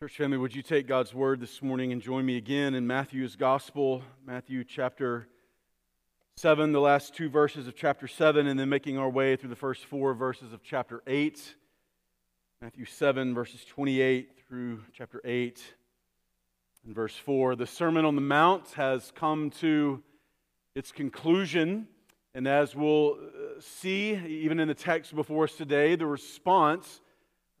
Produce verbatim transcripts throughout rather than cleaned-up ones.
Church family, would you take God's word this morning and join me again in Matthew's gospel, Matthew chapter seven, the last two verses of chapter seven, and then making our way through the first four verses of chapter eight. Matthew seven, verses twenty-eight through chapter eight and verse four. The Sermon on the Mount has come to its conclusion, and as we'll see, even in the text before us today, the response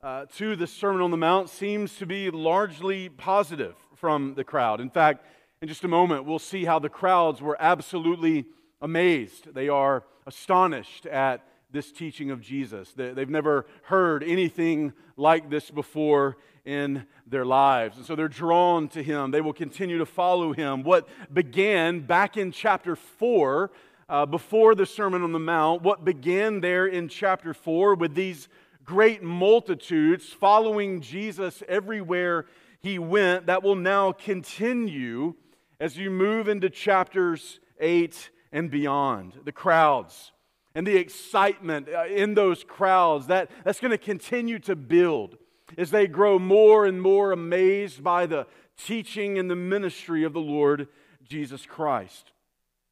Uh, to the Sermon on the Mount seems to be largely positive from the crowd. In fact, in just a moment, we'll see how the crowds were absolutely amazed. They are astonished at this teaching of Jesus. They, they've never heard anything like this before in their lives. And so they're drawn to Him. They will continue to follow Him. What began back in chapter four, uh, before the Sermon on the Mount, what began there in chapter four with these great multitudes following Jesus everywhere He went, that will now continue as you move into chapters eight and beyond. The crowds and the excitement in those crowds, that, that's going to continue to build as they grow more and more amazed by the teaching and the ministry of the Lord Jesus Christ.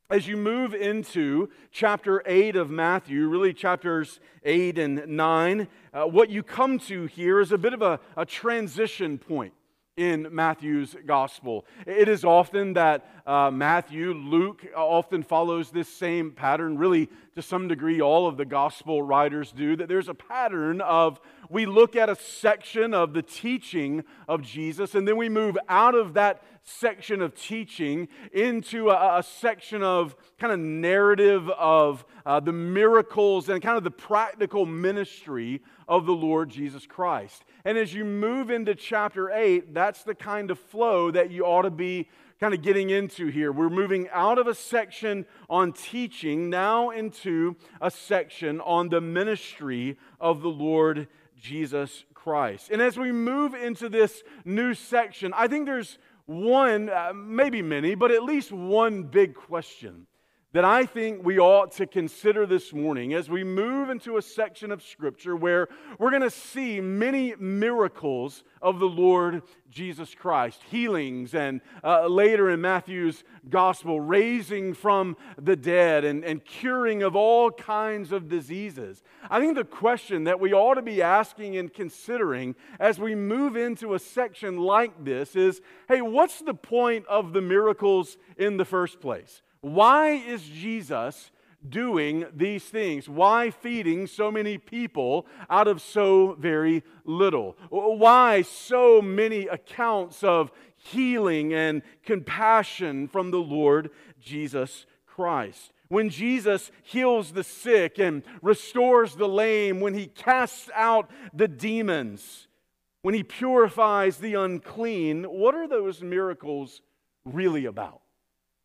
As you move into chapter eight of Matthew, really chapters eight and nine, uh, what you come to here is a bit of a, a transition point in Matthew's gospel. It is often that uh, Matthew, Luke often follows this same pattern, really to some degree all of the gospel writers do, that there's a pattern of we look at a section of the teaching of Jesus, and then we move out of that section of teaching into a, a section of kind of narrative of uh, the miracles and kind of the practical ministry of the Lord Jesus Christ. And as you move into chapter eight, that's the kind of flow that you ought to be kind of getting into here. We're moving out of a section on teaching now into a section on the ministry of the Lord Jesus Christ. And as we move into this new section, I think there's one, uh, maybe many, but at least one big question that I think we ought to consider this morning as we move into a section of Scripture where we're going to see many miracles of the Lord Jesus Christ, healings, and uh, later in Matthew's gospel, raising from the dead and, and curing of all kinds of diseases. I think the question that we ought to be asking and considering as we move into a section like this is, hey, what's the point of the miracles in the first place? Why is Jesus doing these things? Why feeding so many people out of so very little? Why so many accounts of healing and compassion from the Lord Jesus Christ? When Jesus heals the sick and restores the lame, when He casts out the demons, when He purifies the unclean, what are those miracles really about?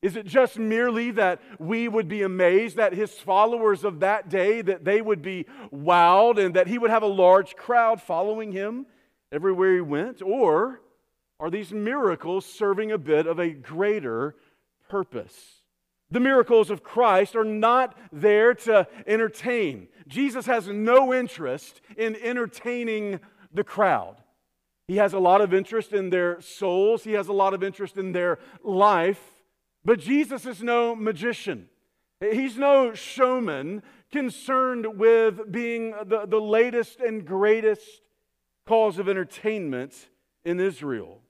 Is it just merely that we would be amazed, that His followers of that day, that they would be wowed and that He would have a large crowd following Him everywhere He went? Or are these miracles serving a bit of a greater purpose? The miracles of Christ are not there to entertain. Jesus has no interest in entertaining the crowd. He has a lot of interest in their souls. He has a lot of interest in their life. But Jesus is no magician. He's no showman concerned with being the, the latest and greatest cause of entertainment in Israel.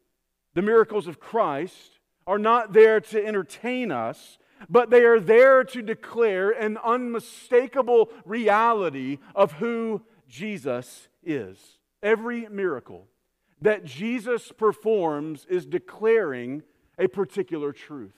The miracles of Christ are not there to entertain us, but they are there to declare an unmistakable reality of who Jesus is. Every miracle that Jesus performs is declaring a particular truth.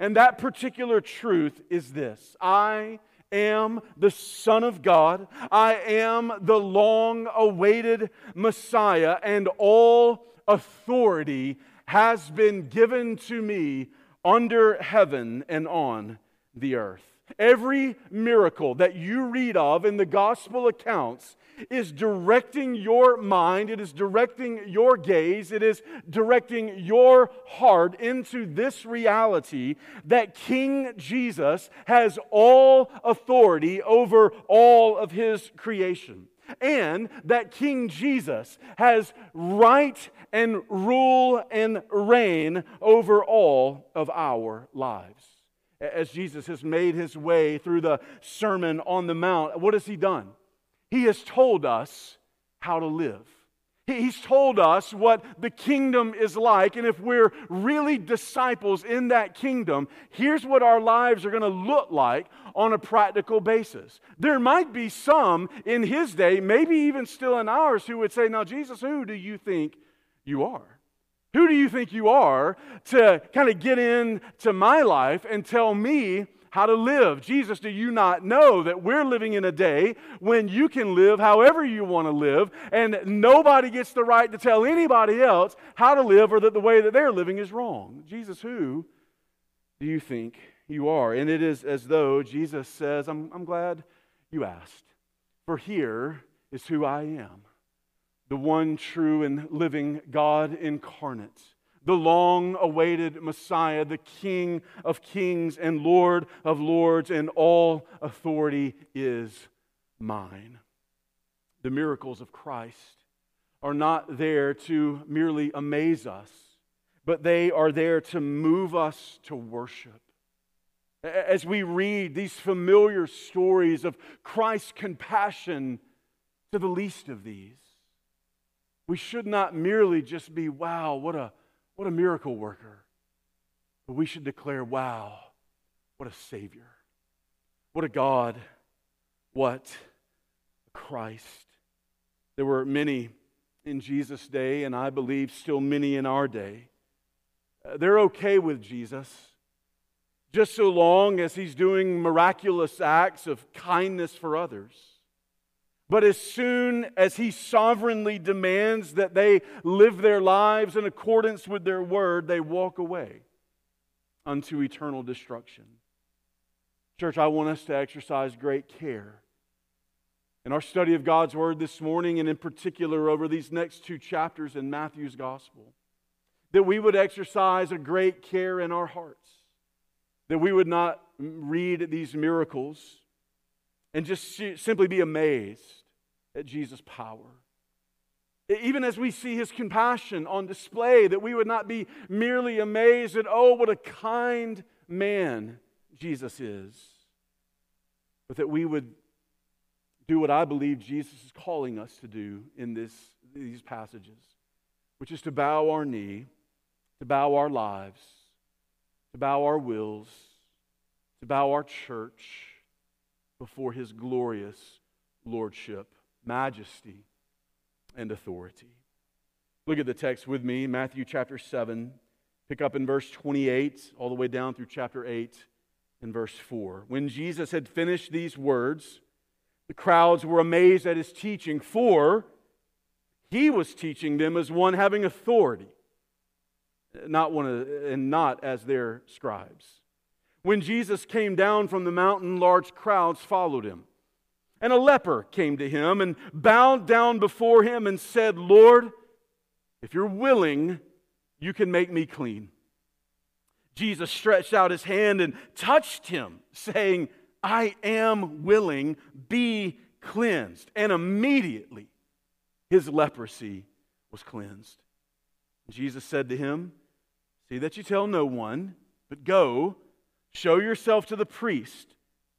And that particular truth is this: I am the Son of God. I am the long-awaited Messiah, and all authority has been given to me under heaven and on the earth. Every miracle that you read of in the gospel accounts is directing your mind, it is directing your gaze, it is directing your heart into this reality that King Jesus has all authority over all of His creation. and that King Jesus has right and rule and reign over all of our lives. As Jesus has made his way through the Sermon on the Mount, what has he done? He has told us how to live. He's told us what the kingdom is like, and if we're really disciples in that kingdom, here's what our lives are going to look like on a practical basis. There might be some in his day, maybe even still in ours, who would say, now Jesus, who do you think you are? Who do you think you are to kind of get into my life and tell me how to live? Jesus, do you not know that we're living in a day when you can live however you want to live, and nobody gets the right to tell anybody else how to live or that the way that they're living is wrong? Jesus, who do you think you are? And it is as though Jesus says, I'm, I'm glad you asked, for here is who I am, the one true and living God incarnate, the long-awaited Messiah, the King of kings and Lord of lords, and all authority is mine. The miracles of Christ are not there to merely amaze us, but they are there to move us to worship. As we read these familiar stories of Christ's compassion to the least of these, we should not merely just be, wow, what a What a miracle worker. But we should declare, wow, what a Savior. What a God. What a Christ. There were many in Jesus' day, and I believe still many in our day. Uh, they're okay with Jesus, just so long as he's doing miraculous acts of kindness for others. But as soon as he sovereignly demands that they live their lives in accordance with their word, they walk away unto eternal destruction. Church, I want us to exercise great care in our study of God's word this morning, and in particular over these next two chapters in Matthew's gospel, that we would exercise a great care in our hearts, that we would not read these miracles and just simply be amazed at Jesus' power. Even as we see his compassion on display, that we would not be merely amazed at, oh, what a kind man Jesus is, but that we would do what I believe Jesus is calling us to do in this, these passages, which is to bow our knee, to bow our lives, to bow our wills, to bow our church before his glorious lordship, majesty, and authority. Look at the text with me, Matthew chapter seven. Pick up in verse twenty-eight, all the way down through chapter eight and verse four. When Jesus had finished these words, the crowds were amazed at his teaching, for he was teaching them as one having authority, not one of, and not as their scribes. When Jesus came down from the mountain, large crowds followed him. And a leper came to him and bowed down before him and said, Lord, if you're willing, you can make me clean. Jesus stretched out his hand and touched him, saying, I am willing, be cleansed. And immediately his leprosy was cleansed. Jesus said to him, see that you tell no one, but go, show yourself to the priest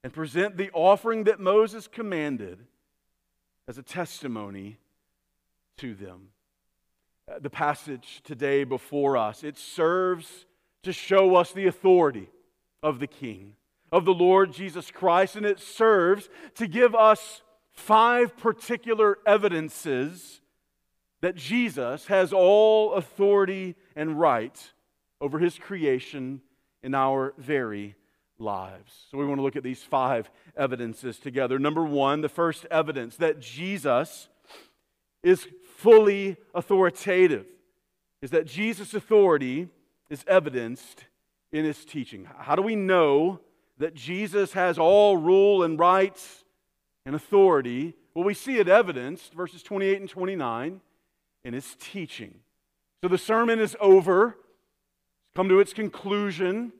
and present the offering that Moses commanded as a testimony to them. The passage today before us, it serves to show us the authority of the King, of the Lord Jesus Christ, and it serves to give us five particular evidences that Jesus has all authority and right over his creation in our very lives. So we want to look at these five evidences together. Number one, the first evidence that Jesus is fully authoritative is that Jesus' authority is evidenced in his teaching. How do we know that Jesus has all rule and rights and authority? Well, we see it evidenced, verses twenty-eight and twenty-nine, in his teaching. So the sermon is over, come to its conclusion,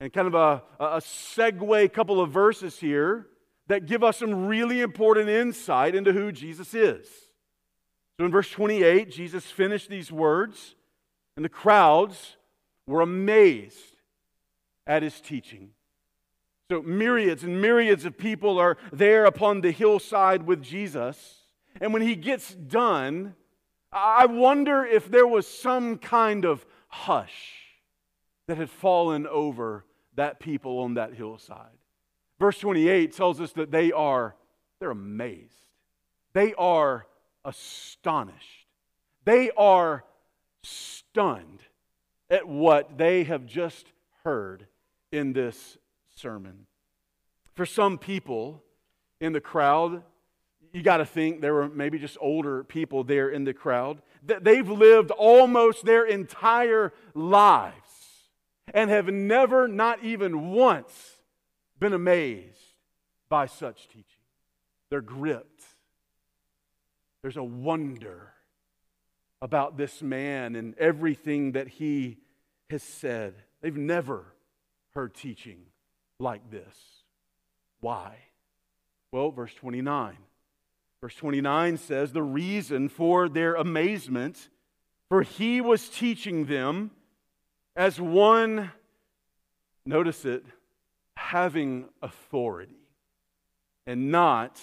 and kind of a, a segue, couple of verses here that give us some really important insight into who Jesus is. So in verse twenty-eight, Jesus finished these words, and the crowds were amazed at his teaching. So myriads and myriads of people are there upon the hillside with Jesus. And when he gets done, I wonder if there was some kind of hush that had fallen over that people on that hillside. Verse twenty-eight tells us that they are, they're amazed. They are astonished. They are stunned at what they have just heard in this sermon. For some people in the crowd, you got to think there were maybe just older people there in the crowd, that they've lived almost their entire lives and have never, not even once, been amazed by such teaching. They're gripped. There's a wonder about this man and everything that he has said. They've never heard teaching like this. Why? Well, verse twenty-nine. Verse twenty-nine says, the reason for their amazement, for he was teaching them as one, notice it, having authority, and not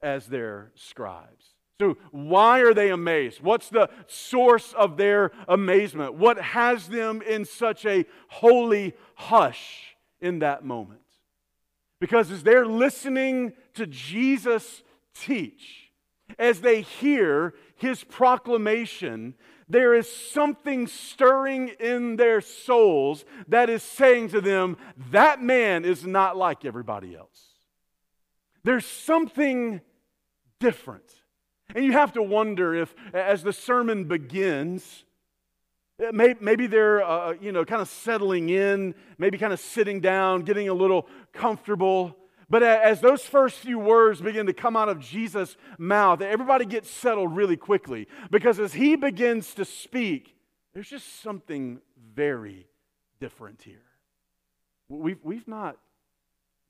as their scribes. So why are they amazed? What's the source of their amazement? What has them in such a holy hush in that moment? Because as they're listening to Jesus teach, as they hear his proclamation, there is something stirring in their souls that is saying to them, that man is not like everybody else. There's something different. And you have to wonder if, as the sermon begins, may, maybe they're uh, you know, kind of settling in, maybe kind of sitting down, getting a little comfortable. But as those first few words begin to come out of Jesus' mouth, everybody gets settled really quickly. Because as he begins to speak, there's just something very different here. We've, we've, not,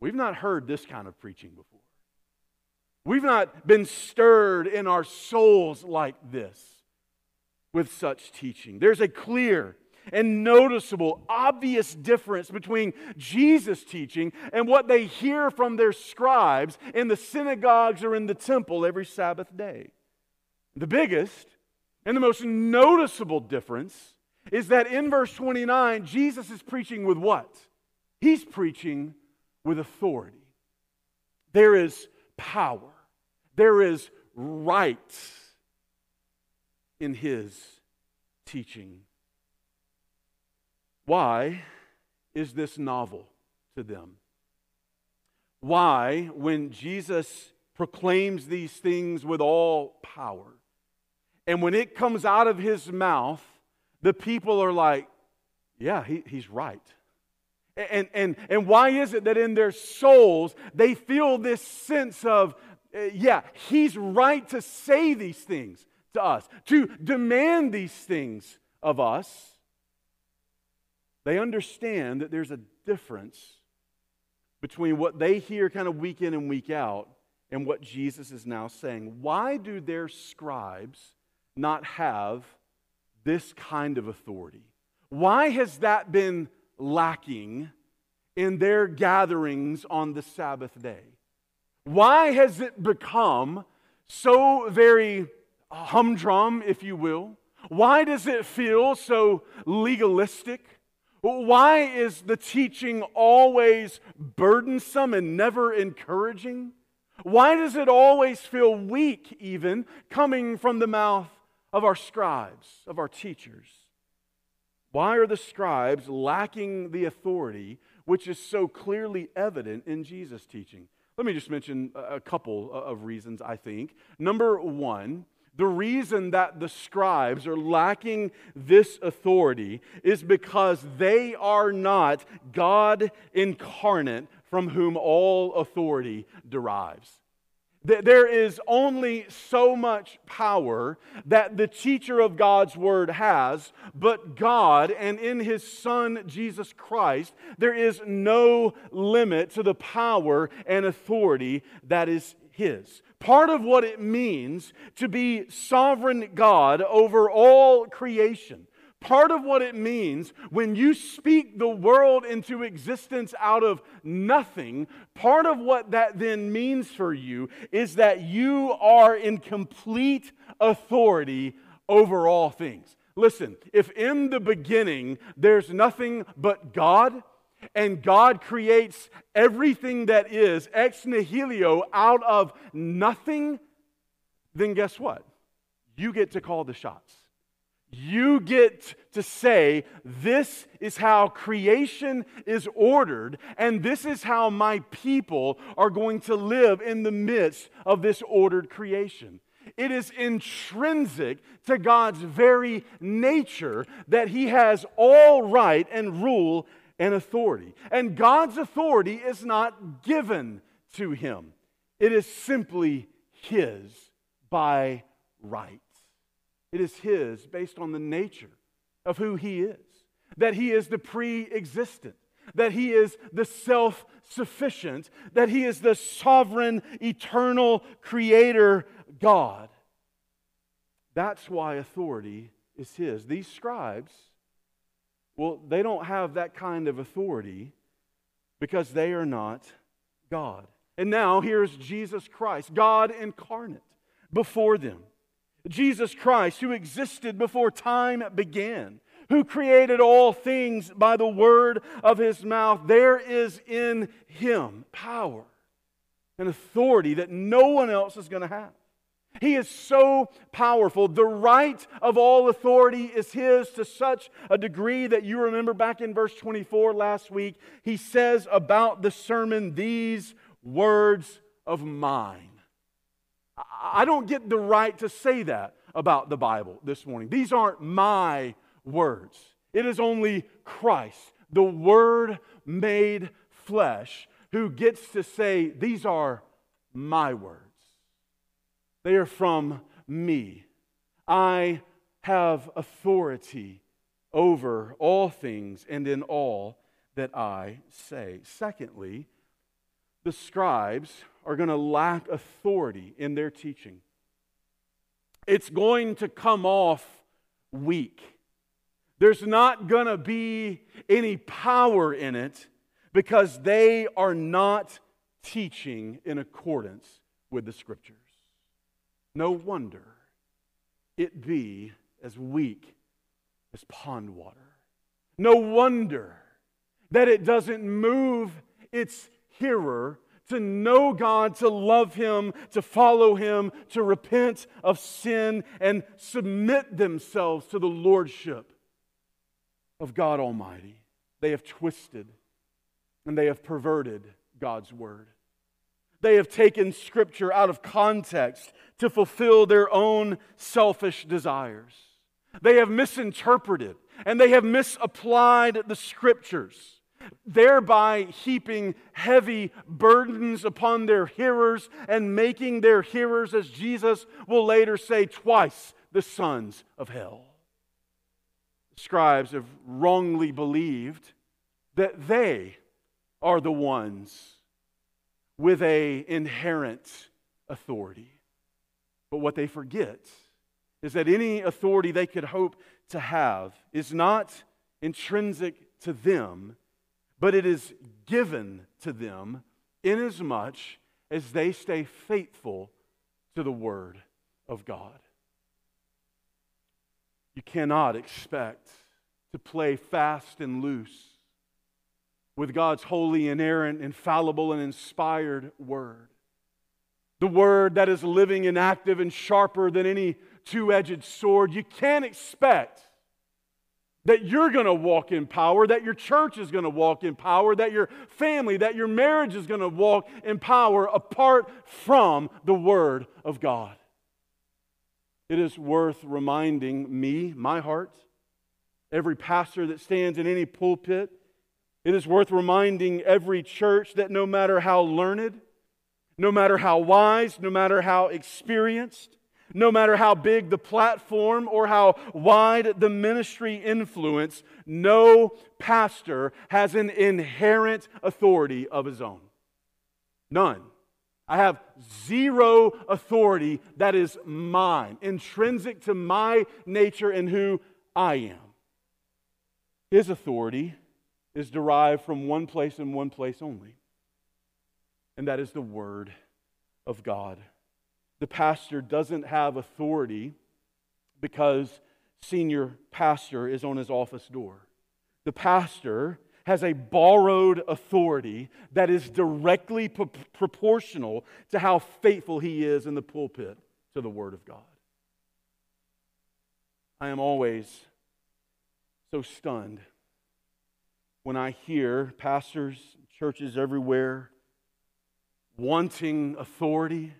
we've not heard this kind of preaching before. We've not been stirred in our souls like this with such teaching. There's a clear and noticeable, obvious difference between Jesus' teaching and what they hear from their scribes in the synagogues or in the temple every Sabbath day. The biggest and the most noticeable difference is that in verse twenty-nine, Jesus is preaching with what? He's preaching with authority. There is power. There is right in his teaching. Why is this novel to them? Why, when Jesus proclaims these things with all power, and when it comes out of his mouth, the people are like, yeah, he, he's right. And, and, and why is it that in their souls they feel this sense of, yeah, he's right to say these things to us, to demand these things of us? They understand that there's a difference between what they hear kind of week in and week out and what Jesus is now saying. Why do their scribes not have this kind of authority? Why has that been lacking in their gatherings on the Sabbath day? Why has it become so very humdrum, if you will? Why does it feel so legalistic? Why is the teaching always burdensome and never encouraging? Why does it always feel weak, even, coming from the mouth of our scribes, of our teachers? Why are the scribes lacking the authority which is so clearly evident in Jesus' teaching? Let me just mention a couple of reasons, I think. Number one, the reason that the scribes are lacking this authority is because they are not God incarnate from whom all authority derives. There is only so much power that the teacher of God's Word has, but God and in His Son, Jesus Christ, there is no limit to the power and authority that is His. Part of what it means to be sovereign God over all creation. Part of what it means when you speak the world into existence out of nothing, part of what that then means for you is that you are in complete authority over all things. Listen, if in the beginning there's nothing but God, and God creates everything that is ex nihilo out of nothing, then guess what? You get to call the shots. You get to say, this is how creation is ordered, and this is how my people are going to live in the midst of this ordered creation. It is intrinsic to God's very nature that He has all right and rule and authority. And God's authority is not given to Him. It is simply His by right. It is His based on the nature of who He is, that He is the pre-existent, that He is the self-sufficient, that He is the sovereign, eternal creator God. That's why authority is His. These scribes, well, they don't have that kind of authority because they are not God. And now here's Jesus Christ, God incarnate, before them. Jesus Christ, who existed before time began, who created all things by the word of His mouth. There is in Him power and authority that no one else is going to have. He is so powerful. The right of all authority is His to such a degree that you remember back in verse twenty-four last week, He says about the sermon, these words of mine. I don't get the right to say that about the Bible this morning. These aren't my words. It is only Christ, the Word made flesh, who gets to say, these are my words. They are from me. I have authority over all things and in all that I say. Secondly, the scribes are going to lack authority in their teaching. It's going to come off weak. There's not going to be any power in it because they are not teaching in accordance with the Scriptures. No wonder it be as weak as pond water. No wonder that it doesn't move its hearer to know God, to love Him, to follow Him, to repent of sin, and submit themselves to the lordship of God Almighty. They have twisted and they have perverted God's Word. They have taken Scripture out of context to fulfill their own selfish desires. They have misinterpreted and they have misapplied the Scriptures, thereby heaping heavy burdens upon their hearers and making their hearers, as Jesus will later say, twice the sons of hell. The scribes have wrongly believed that they are the ones with an inherent authority. But what they forget is that any authority they could hope to have is not intrinsic to them, but it is given to them inasmuch as they stay faithful to the Word of God. You cannot expect to play fast and loose with God's holy, inerrant, infallible, and inspired Word. The Word that is living and active and sharper than any two-edged sword. You can't expect that you're going to walk in power, that your church is going to walk in power, that your family, that your marriage is going to walk in power apart from the Word of God. It is worth reminding me, my heart, every pastor that stands in any pulpit, it is worth reminding every church that no matter how learned, No matter how wise, no matter how experienced, no matter how big the platform or how wide the ministry influence, no pastor has an inherent authority of his own. None. I have zero authority that is mine, intrinsic to my nature and who I am. His authority is derived from one place and one place only, and that is the Word of God. The pastor doesn't have authority because senior pastor is on his office door. The pastor has a borrowed authority that is directly p- proportional to how faithful he is in the pulpit to the Word of God. I am always so stunned when I hear pastors, churches everywhere wanting authority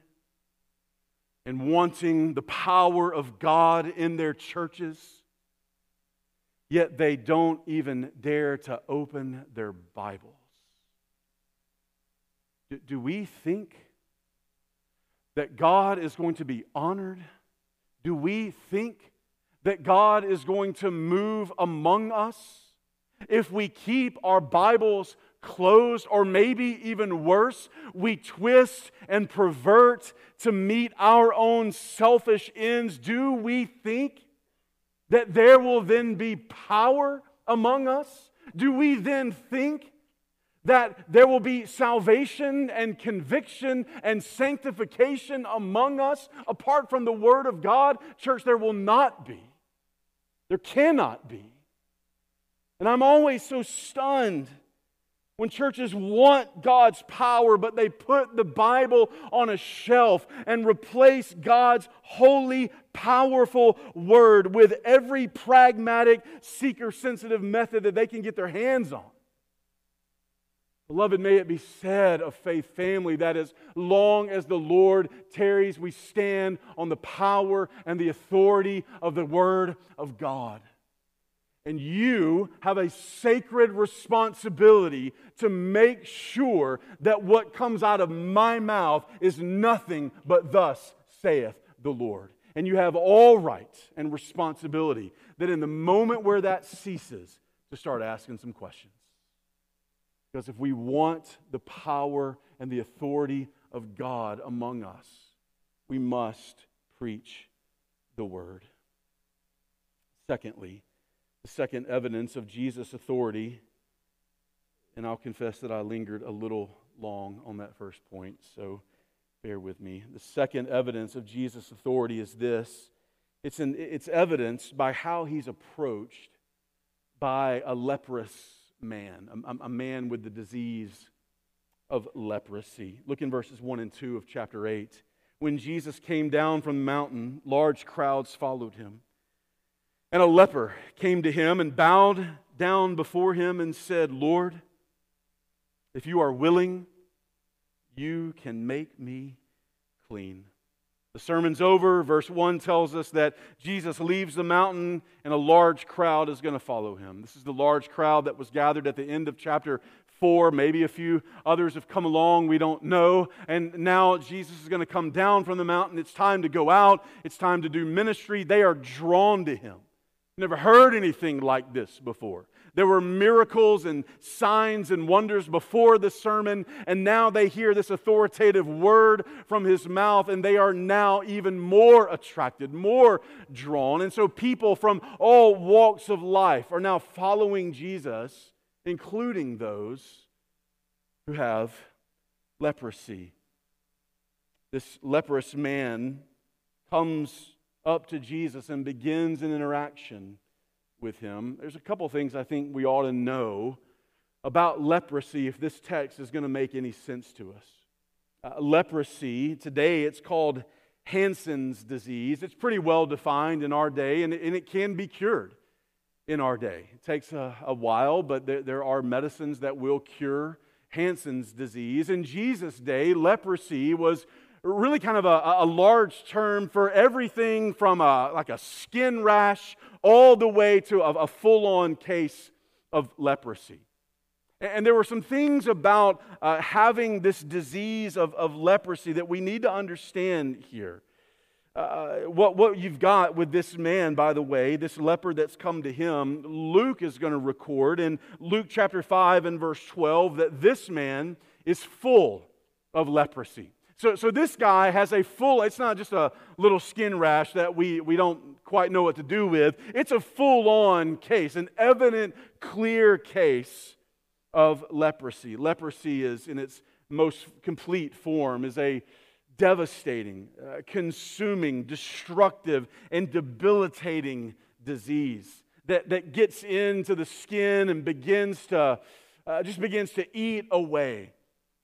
and wanting the power of God in their churches, yet they don't even dare to open their Bibles. Do, do we think that God is going to be honored? Do we think that God is going to move among us if we keep our Bibles closed, or maybe even worse, we twist and pervert to meet our own selfish ends? Do we think that there will then be power among us? Do we then think that there will be salvation and conviction and sanctification among us apart from the Word of God? Church, there will not be. There cannot be. And I'm always so stunned when churches want God's power, but they put the Bible on a shelf and replace God's holy, powerful Word with every pragmatic, seeker-sensitive method that they can get their hands on. Beloved, may it be said of Faith Family that as long as the Lord tarries, we stand on the power and the authority of the Word of God. And you have a sacred responsibility to make sure that what comes out of my mouth is nothing but thus saith the Lord. And you have all right and responsibility that in the moment where that ceases, to start asking some questions. Because if we want the power and the authority of God among us, we must preach the Word. Secondly, the second evidence of Jesus' authority, and I'll confess that I lingered a little long on that first point, so bear with me. The second evidence of Jesus' authority is this. It's, an, it's evidenced by how he's approached by a leprous man, a, a man with the disease of leprosy. Look in verses one and two of chapter eight. When Jesus came down from the mountain, large crowds followed him. And a leper came to him and bowed down before him and said, "Lord, if you are willing, you can make me clean." The sermon's over. Verse one tells us that Jesus leaves the mountain and a large crowd is going to follow him. This is the large crowd that was gathered at the end of chapter four. Maybe a few others have come along, we don't know. And now Jesus is going to come down from the mountain. It's time to go out. It's time to do ministry. They are drawn to him. Never heard anything like this before. There were miracles and signs and wonders before the sermon, and now they hear this authoritative word from his mouth, and they are now even more attracted, more drawn. And so people from all walks of life are now following Jesus, including those who have leprosy. This leprous man comes up to Jesus and begins an interaction with him. There's a couple things I think we ought to know about leprosy if this text is going to make any sense to us. Uh, leprosy, today it's called Hansen's disease. It's pretty well defined in our day, and, and it can be cured in our day. It takes a, a while, but there, there are medicines that will cure Hansen's disease. In Jesus' day, leprosy was really kind of a, a large term for everything from a, like a skin rash all the way to a, a full-on case of leprosy. And there were some things about uh, having this disease of, of leprosy that we need to understand here. Uh, what, what you've got with this man, by the way, this leper that's come to him, Luke is going to record in Luke chapter five and verse twelve that this man is full of leprosy. So, so this guy has a full, it's not just a little skin rash that we, we don't quite know what to do with. It's a full-on case, an evident, clear case of leprosy. Leprosy is, in its most complete form, is a devastating, uh, consuming, destructive, and debilitating disease that, that gets into the skin and begins to, uh, just begins to eat away.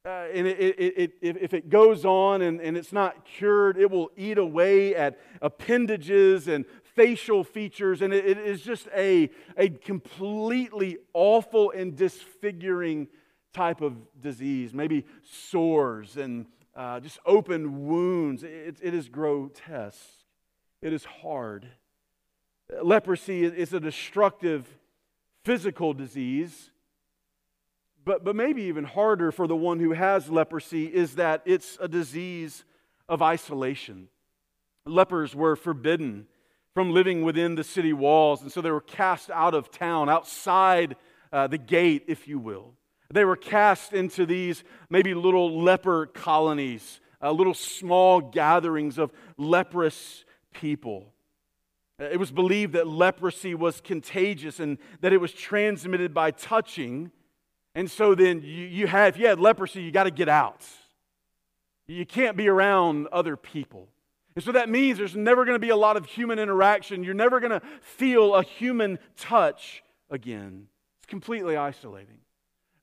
Uh, and it, it, it, if it goes on and, and it's not cured, it will eat away at appendages and facial features, and it, it is just a, a completely awful and disfiguring type of disease. Maybe sores and uh, just open wounds. It, it is grotesque. It is hard. Leprosy is a destructive physical disease. But, but maybe even harder for the one who has leprosy is that it's a disease of isolation. Lepers were forbidden from living within the city walls, and so they were cast out of town, outside uh, the gate, if you will. They were cast into these maybe little leper colonies, uh, little small gatherings of leprous people. It was believed that leprosy was contagious and that it was transmitted by touching. And so then you, you had, if you had leprosy, you got to get out. You can't be around other people. And so that means there's never going to be a lot of human interaction. You're never going to feel a human touch again. It's completely isolating.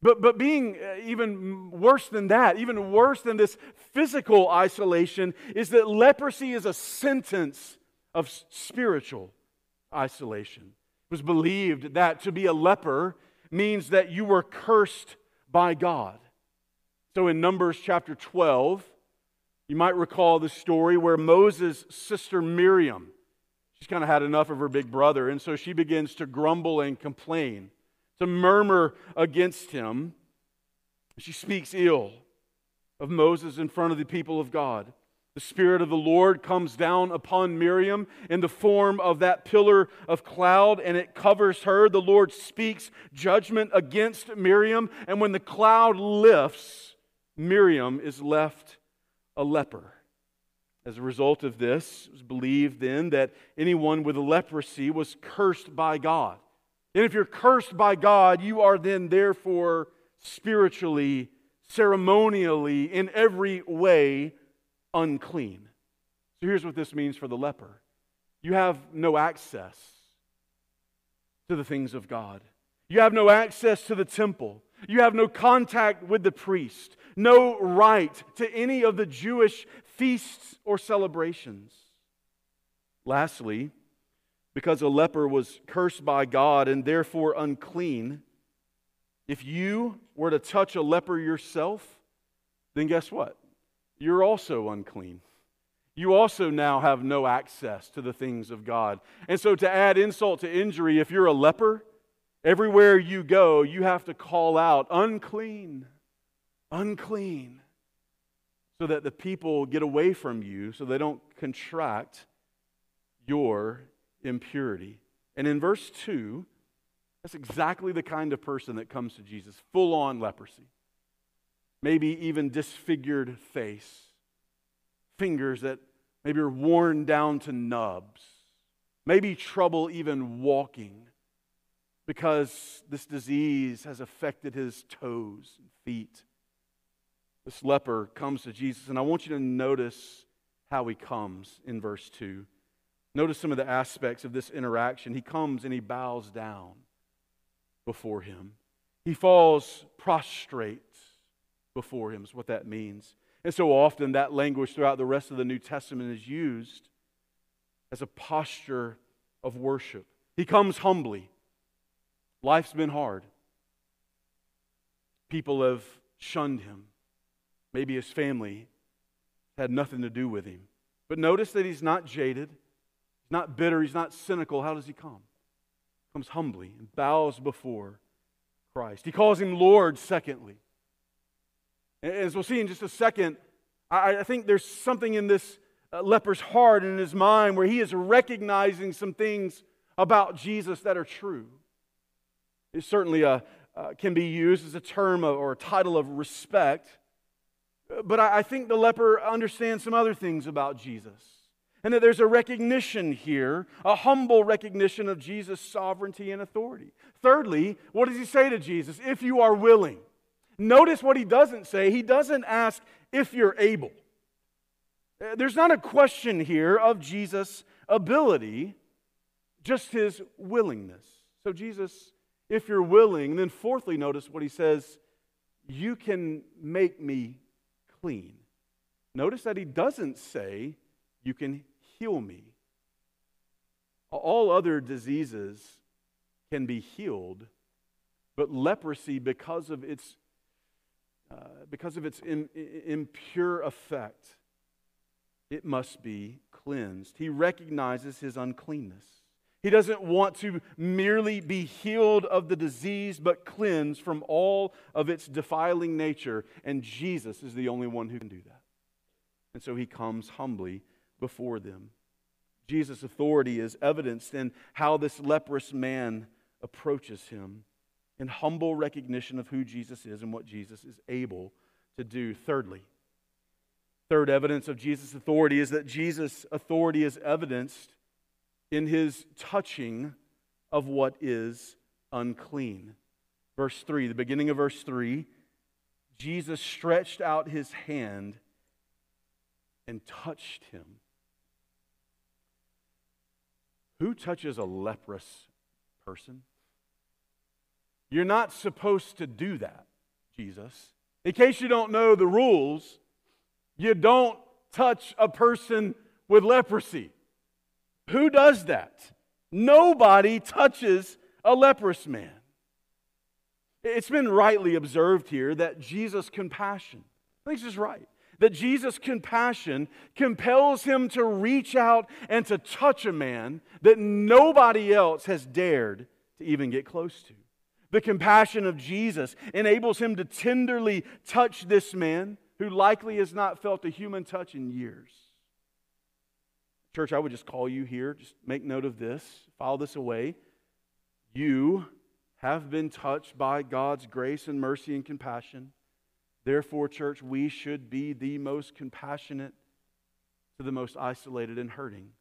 But, but being even worse than that, even worse than this physical isolation, is that leprosy is a sentence of spiritual isolation. It was believed that to be a leper means that you were cursed by God. So in Numbers chapter twelve, you might recall the story where Moses' sister Miriam, she's kind of had enough of her big brother, and so she begins to grumble and complain, to murmur against him. She speaks ill of Moses in front of the people of God. The Spirit of the Lord comes down upon Miriam in the form of that pillar of cloud, and it covers her. The Lord speaks judgment against Miriam, and when the cloud lifts, Miriam is left a leper. As a result of this, it was believed then that anyone with leprosy was cursed by God. And if you're cursed by God, you are then therefore spiritually, ceremonially, in every way unclean. So here's what this means for the leper. You have no access to the things of God. You have no access to the temple. You have no contact with the priest. No right to any of the Jewish feasts or celebrations. Lastly, because a leper was cursed by God and therefore unclean, if you were to touch a leper yourself, then guess what? You're also unclean. You also now have no access to the things of God. And so to add insult to injury, if you're a leper, everywhere you go, you have to call out, unclean, unclean, so that the people get away from you, so they don't contract your impurity. And in verse two, that's exactly the kind of person that comes to Jesus, full-on leprosy. Maybe even disfigured face, fingers that maybe are worn down to nubs, maybe trouble even walking because this disease has affected his toes and feet. This leper comes to Jesus, and I want you to notice how he comes in verse two. Notice some of the aspects of this interaction. He comes and he bows down before him. He falls prostrate before him is what that means. And so often that language throughout the rest of the New Testament is used as a posture of worship. He comes humbly. Life's been hard. People have shunned him. Maybe his family had nothing to do with him. But notice that he's not jaded. He's not bitter. He's not cynical. How does he come? He comes humbly and bows before Christ. He calls him Lord, secondly. As we'll see in just a second, I, I think there's something in this uh, leper's heart and in his mind where he is recognizing some things about Jesus that are true. It certainly uh, uh, can be used as a term of, or a title of respect. But I, I think the leper understands some other things about Jesus. And that there's a recognition here, a humble recognition of Jesus' sovereignty and authority. Thirdly, what does he say to Jesus? If you are willing. Notice what he doesn't say. He doesn't ask if you're able. There's not a question here of Jesus' ability, just his willingness. So Jesus, if you're willing, then fourthly, notice what he says, you can make me clean. Notice that he doesn't say, you can heal me. All other diseases can be healed, but leprosy, because of its uh, because of its in, in, impure effect, it must be cleansed. He recognizes his uncleanness. He doesn't want to merely be healed of the disease, but cleansed from all of its defiling nature, and Jesus is the only one who can do that. And so he comes humbly before them. Jesus' authority is evidenced in how this leprous man approaches him in humble recognition of who Jesus is and what Jesus is able to do. Thirdly, third evidence of Jesus' authority is that Jesus' authority is evidenced in his touching of what is unclean. Verse three, the beginning of verse three, Jesus stretched out his hand and touched him. Who touches a leprous person? You're not supposed to do that, Jesus. In case you don't know the rules, you don't touch a person with leprosy. Who does that? Nobody touches a leprous man. It's been rightly observed here that Jesus' compassion, I think this is right, that Jesus' compassion compels him to reach out and to touch a man that nobody else has dared to even get close to. The compassion of Jesus enables him to tenderly touch this man who likely has not felt a human touch in years. Church, I would just call you here, just make note of this, file this away. You have been touched by God's grace and mercy and compassion. Therefore, church, we should be the most compassionate to the most isolated and hurting.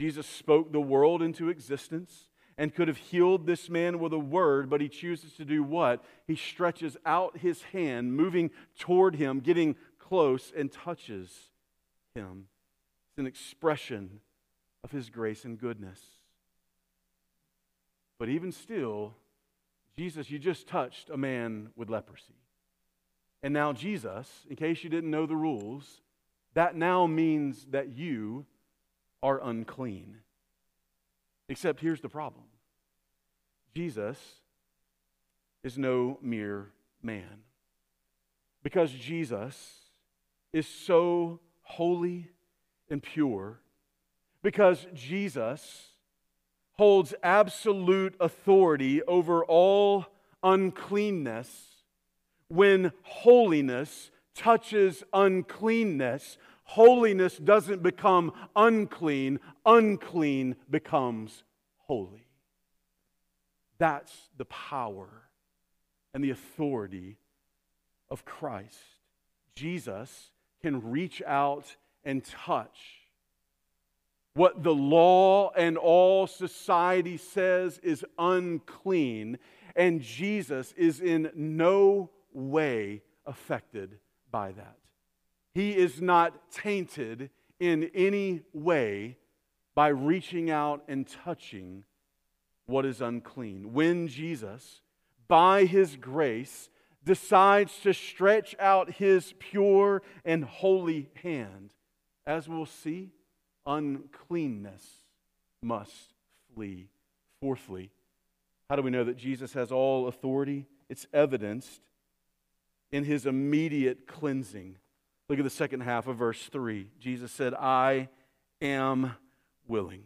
Jesus spoke the world into existence and could have healed this man with a word, but he chooses to do what? He stretches out his hand, moving toward him, getting close, and touches him. It's an expression of his grace and goodness. But even still, Jesus, you just touched a man with leprosy. And now Jesus, in case you didn't know the rules, that now means that you are unclean. Except here's the problem. Jesus is no mere man. Because Jesus is so holy and pure, because Jesus holds absolute authority over all uncleanness, when holiness touches uncleanness, holiness doesn't become unclean. Unclean becomes holy. That's the power and the authority of Christ. Jesus can reach out and touch what the law and all society says is unclean, and Jesus is in no way affected by that. He is not tainted in any way by reaching out and touching what is unclean. When Jesus, by his grace, decides to stretch out his pure and holy hand, as we'll see, uncleanness must flee. Fourthly, how do we know that Jesus has all authority? It's evidenced in his immediate cleansing. Look at the second half of verse three. Jesus said, I am willing.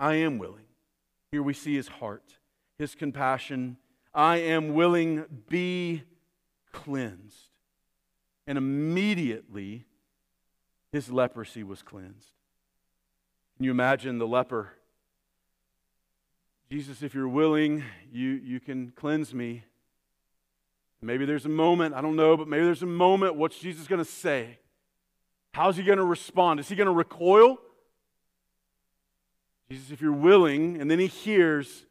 I am willing. Here we see his heart, his compassion. I am willing, be cleansed. And immediately, his leprosy was cleansed. Can you imagine the leper? Jesus, if you're willing, you, you can cleanse me. Maybe there's a moment, I don't know, but maybe there's a moment, what's Jesus going to say? How's he going to respond? Is he going to recoil? Jesus, if you're willing, and then he hears,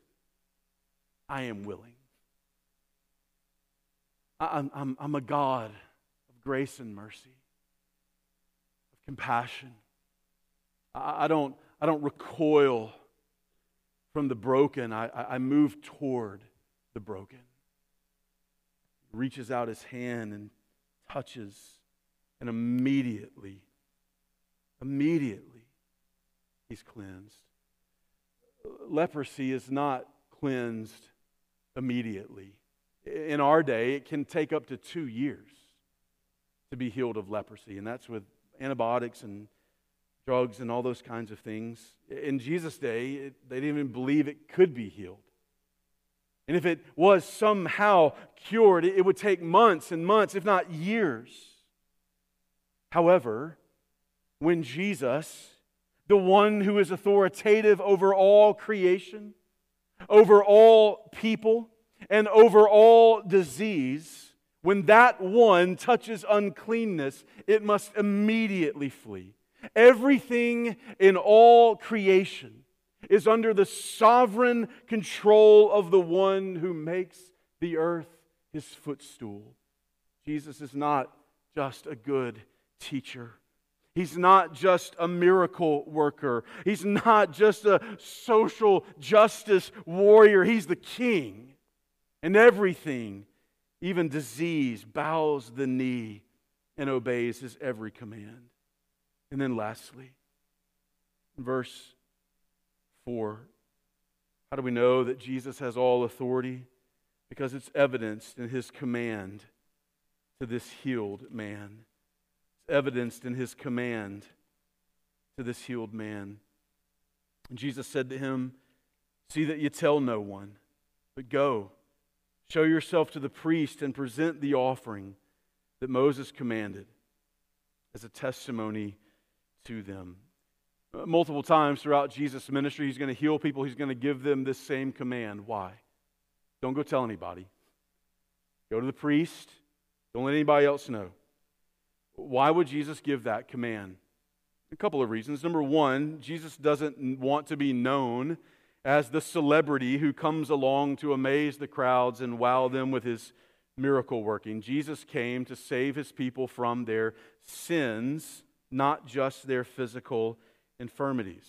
I am willing. I'm, I'm, I'm a God of grace and mercy, of compassion. I, I don't, I don't recoil from the broken. I, I move toward the broken. He reaches out his hand and touches, and immediately, immediately, he's cleansed. Leprosy is not cleansed immediately. In our day, it can take up to two years to be healed of leprosy, and that's with antibiotics and drugs and all those kinds of things. In Jesus' day, it, they didn't even believe it could be healed. And if it was somehow cured, it, it would take months and months, if not years. However, when Jesus, the one who is authoritative over all creation, over all people, and over all disease, when that one touches uncleanness, it must immediately flee. Everything in all creation is under the sovereign control of the one who makes the earth his footstool. Jesus is not just a good teacher. He's not just a miracle worker. He's not just a social justice warrior. He's the king. And everything, even disease, bows the knee and obeys his every command. And then lastly, verse four. How do we know that Jesus has all authority? Because it's evidenced in his command to this healed man. It's evidenced in his command to this healed man. And Jesus said to him, see that you tell no one, but go, show yourself to the priest and present the offering that Moses commanded as a testimony to them. Multiple times throughout Jesus' ministry, he's going to heal people. He's going to give them this same command. Why? Don't go tell anybody. Go to the priest. Don't let anybody else know. Why would Jesus give that command? A couple of reasons. Number one, Jesus doesn't want to be known as the celebrity who comes along to amaze the crowds and wow them with his miracle working. Jesus came to save his people from their sins, not just their physical infirmities.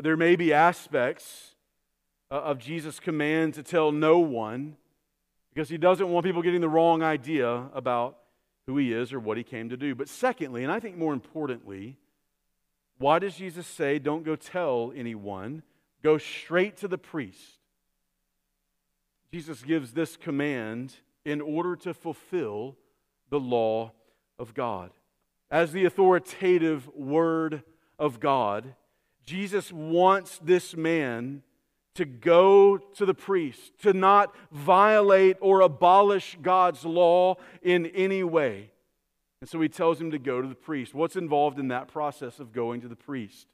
There may be aspects of Jesus' command to tell no one because he doesn't want people getting the wrong idea about who he is or what he came to do. But secondly, and I think more importantly, why does Jesus say, don't go tell anyone, go straight to the priest? Jesus gives this command in order to fulfill the law of God. As the authoritative word of God, Jesus wants this man to go to the priest, to not violate or abolish God's law in any way. And so he tells him to go to the priest. What's involved in that process of going to the priest?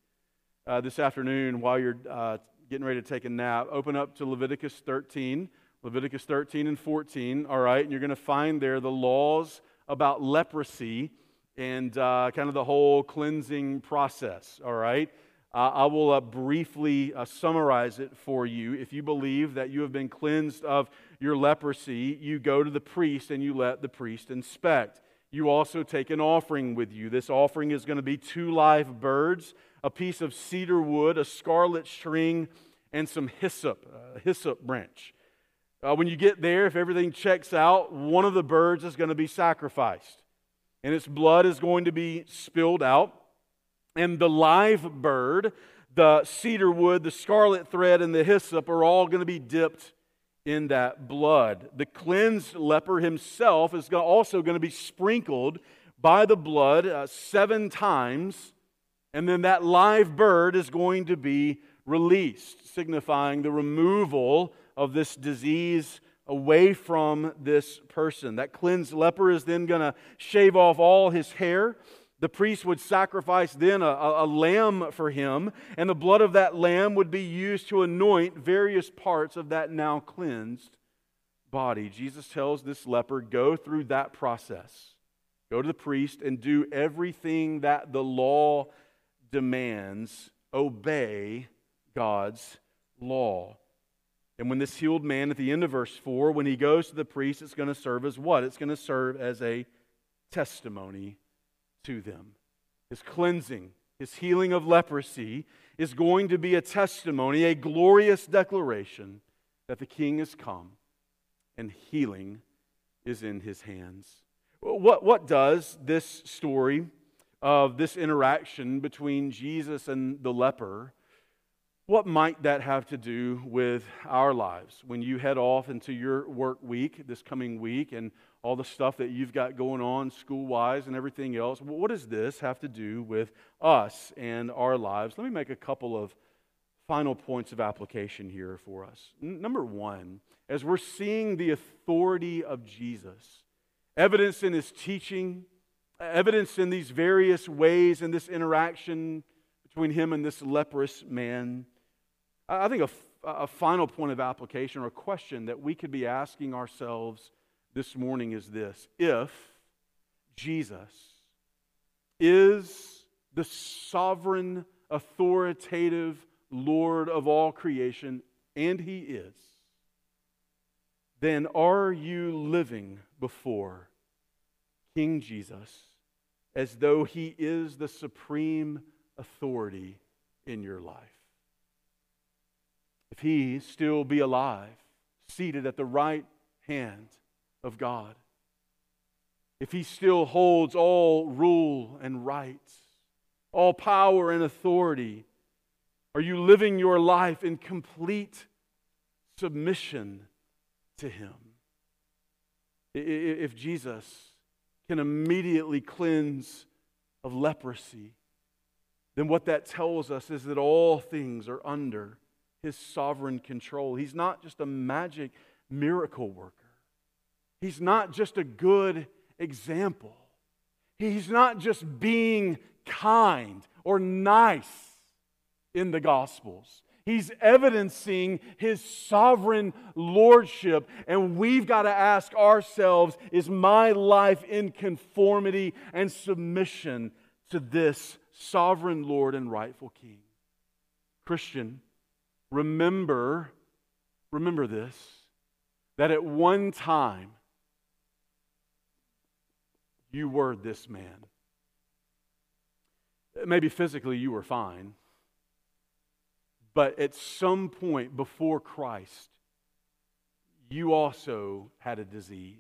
Uh, this afternoon, while you're uh, getting ready to take a nap, open up to Leviticus thirteen, Leviticus thirteen and fourteen, all right, and you're going to find there the laws about leprosy and uh, kind of the whole cleansing process, all right? Uh, I will uh, briefly uh, summarize it for you. If you believe that you have been cleansed of your leprosy, you go to the priest and you let the priest inspect. You also take an offering with you. This offering is going to be two live birds, a piece of cedar wood, a scarlet string, and some hyssop, a hyssop branch. Uh, when you get there, if everything checks out, one of the birds is going to be sacrificed, and its blood is going to be spilled out. And the live bird, the cedar wood, the scarlet thread, and the hyssop are all going to be dipped in that blood. The cleansed leper himself is also going to be sprinkled by the blood uh, seven times. And then that live bird is going to be released, signifying the removal of this disease away from this person. That cleansed leper is then going to shave off all his hair. The priest would sacrifice then a, a, a lamb for him, and the blood of that lamb would be used to anoint various parts of that now cleansed body. Jesus tells this leper, go through that process. Go to the priest and do everything that the law demands. Obey God's law. And when this healed man, at the end of verse four, when he goes to the priest, it's going to serve as what? It's going to serve as a testimony to them. His cleansing, his healing of leprosy is going to be a testimony, a glorious declaration that the King has come and healing is in his hands. What, what does this story of this interaction between Jesus and the leper, what might that have to do with our lives? When you head off into your work week this coming week and all the stuff that you've got going on school-wise and everything else, what does this have to do with us and our lives? Let me make a couple of final points of application here for us. Number one, as we're seeing the authority of Jesus, evidence in his teaching, evidence in these various ways in this interaction between him and this leprous man, I think a, a final point of application or a question that we could be asking ourselves this morning is this: if Jesus is the sovereign, authoritative Lord of all creation, and He is, then are you living before King Jesus as though He is the supreme authority in your life? If He still be alive, seated at the right hand of God, if He still holds all rule and rights, all power and authority, are you living your life in complete submission to Him? If Jesus can immediately cleanse of leprosy, then what that tells us is that all things are under His sovereign control. He's not just a magic miracle worker. He's not just a good example. He's not just being kind or nice in the Gospels. He's evidencing His sovereign lordship, and we've got to ask ourselves, is my life in conformity and submission to this sovereign Lord and rightful King? Christian, remember, remember this, that at one time you were this man. Maybe physically you were fine, but at some point before Christ, you also had a disease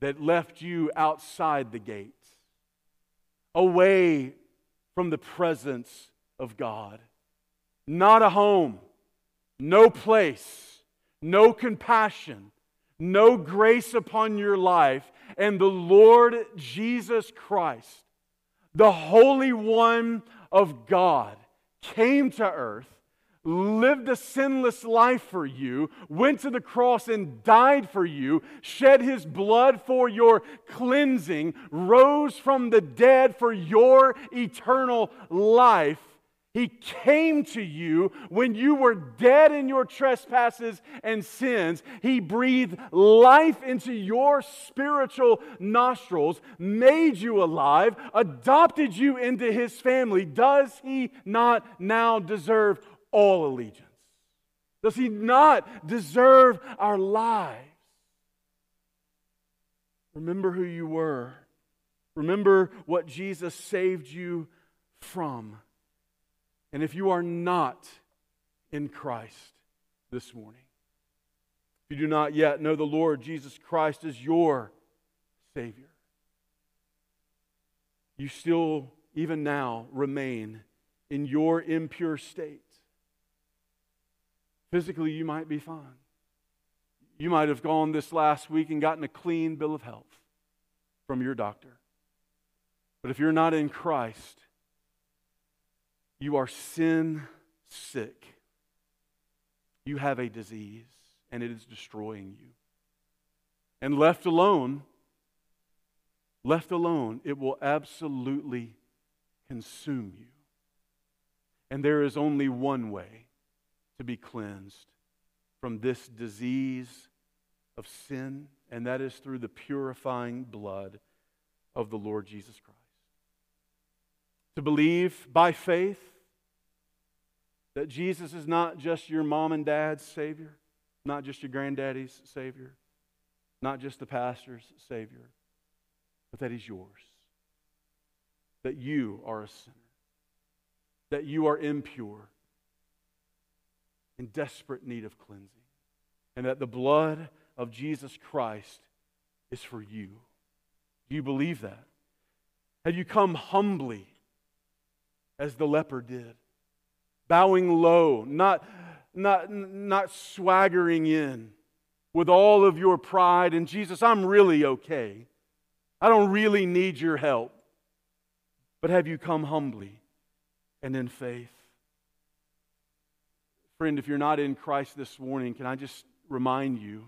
that left you outside the gates, away from the presence of God. Not a home, no place, no compassion, no grace upon your life. And the Lord Jesus Christ, the Holy One of God, came to earth, lived a sinless life for you, went to the cross and died for you, shed His blood for your cleansing, rose from the dead for your eternal life. He came to you when you were dead in your trespasses and sins. He breathed life into your spiritual nostrils, made you alive, adopted you into His family. Does He not now deserve all allegiance? Does He not deserve our lives? Remember who you were. Remember what Jesus saved you from. And if you are not in Christ this morning, if you do not yet know the Lord Jesus Christ as your Savior, you still, even now, remain in your impure state. Physically, you might be fine. You might have gone this last week and gotten a clean bill of health from your doctor. But if you're not in Christ, you are sin sick. You have a disease, and it is destroying you. And left alone, left alone, it will absolutely consume you. And there is only one way to be cleansed from this disease of sin, and that is through the purifying blood of the Lord Jesus Christ. To believe by faith that Jesus is not just your mom and dad's Savior, not just your granddaddy's Savior, not just the pastor's Savior, but that He's yours. That you are a sinner. That you are impure, in desperate need of cleansing. And that the blood of Jesus Christ is for you. Do you believe that? Have you come humbly as the leper did? Bowing low, not, not, not swaggering in with all of your pride. And Jesus, I'm really okay. I don't really need your help. But have you come humbly and in faith? Friend, if you're not in Christ this morning, can I just remind you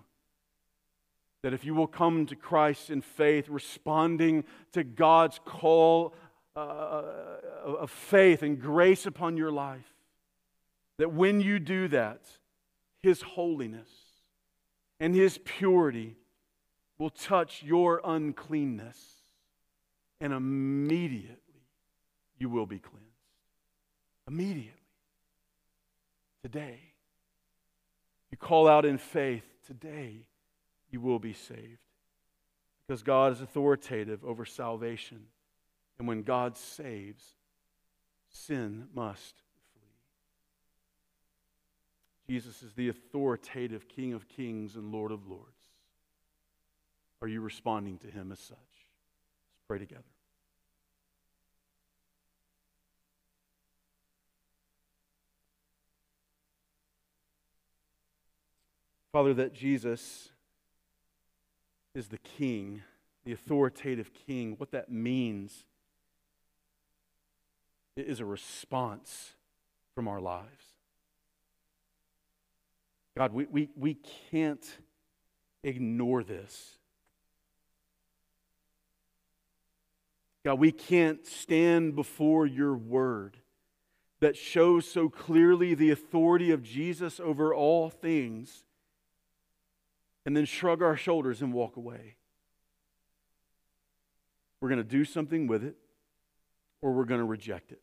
that if you will come to Christ in faith, responding to God's call uh, of faith and grace upon your life, that when you do that, His holiness and His purity will touch your uncleanness, and immediately you will be cleansed. Immediately. Today. You call out in faith, today you will be saved. Because God is authoritative over salvation. And when God saves, sin must flee. Jesus is the authoritative King of Kings and Lord of Lords. Are you responding to Him as such? Let's pray together. Father, that Jesus is the King, the authoritative King. What that means is a response from our lives. God, we, we, we can't ignore this. God, we can't stand before your word that shows so clearly the authority of Jesus over all things and then shrug our shoulders and walk away. We're going to do something with it, or we're going to reject it.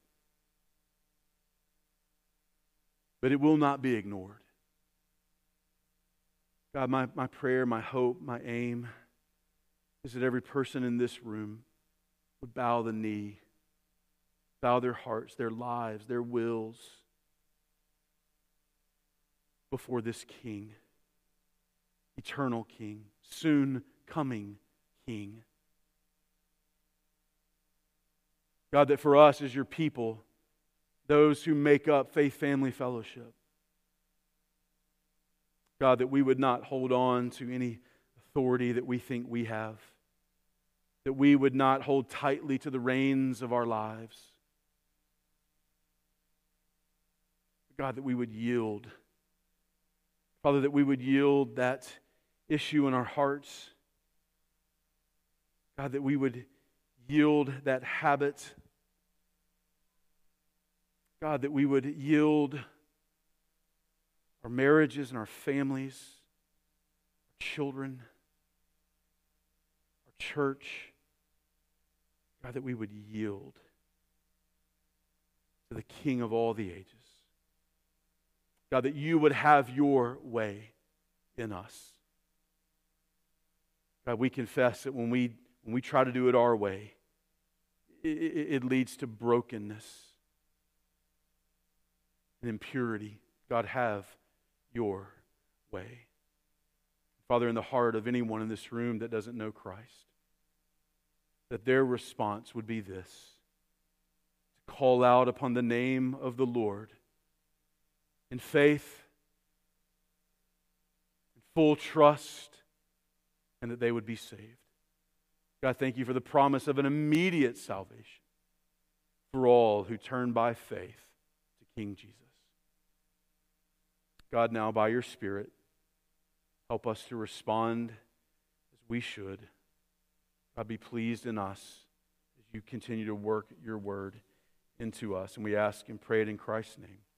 But it will not be ignored. God, my, my prayer, my hope, my aim is that every person in this room would bow the knee, bow their hearts, their lives, their wills before this King. Eternal King, soon coming King. God, that for us as your people, those who make up Faith Family Fellowship, God, that we would not hold on to any authority that we think we have, that we would not hold tightly to the reins of our lives. God, that we would yield. Father, that we would yield that issue in our hearts. God, that we would yield that habit. God, that we would yield our marriages and our families, our children, our church. God, that we would yield to the King of all the ages. God, that you would have your way in us. God, we confess that when we when we try to do it our way, it, it leads to brokenness and impurity. God, have your way. Father, in the heart of anyone in this room that doesn't know Christ, that their response would be this: to call out upon the name of the Lord in faith, in full trust, and that they would be saved. God, thank you for the promise of an immediate salvation for all who turn by faith to King Jesus. God, now by your Spirit, help us to respond as we should. God, be pleased in us as you continue to work your word into us. And we ask and pray it in Christ's name.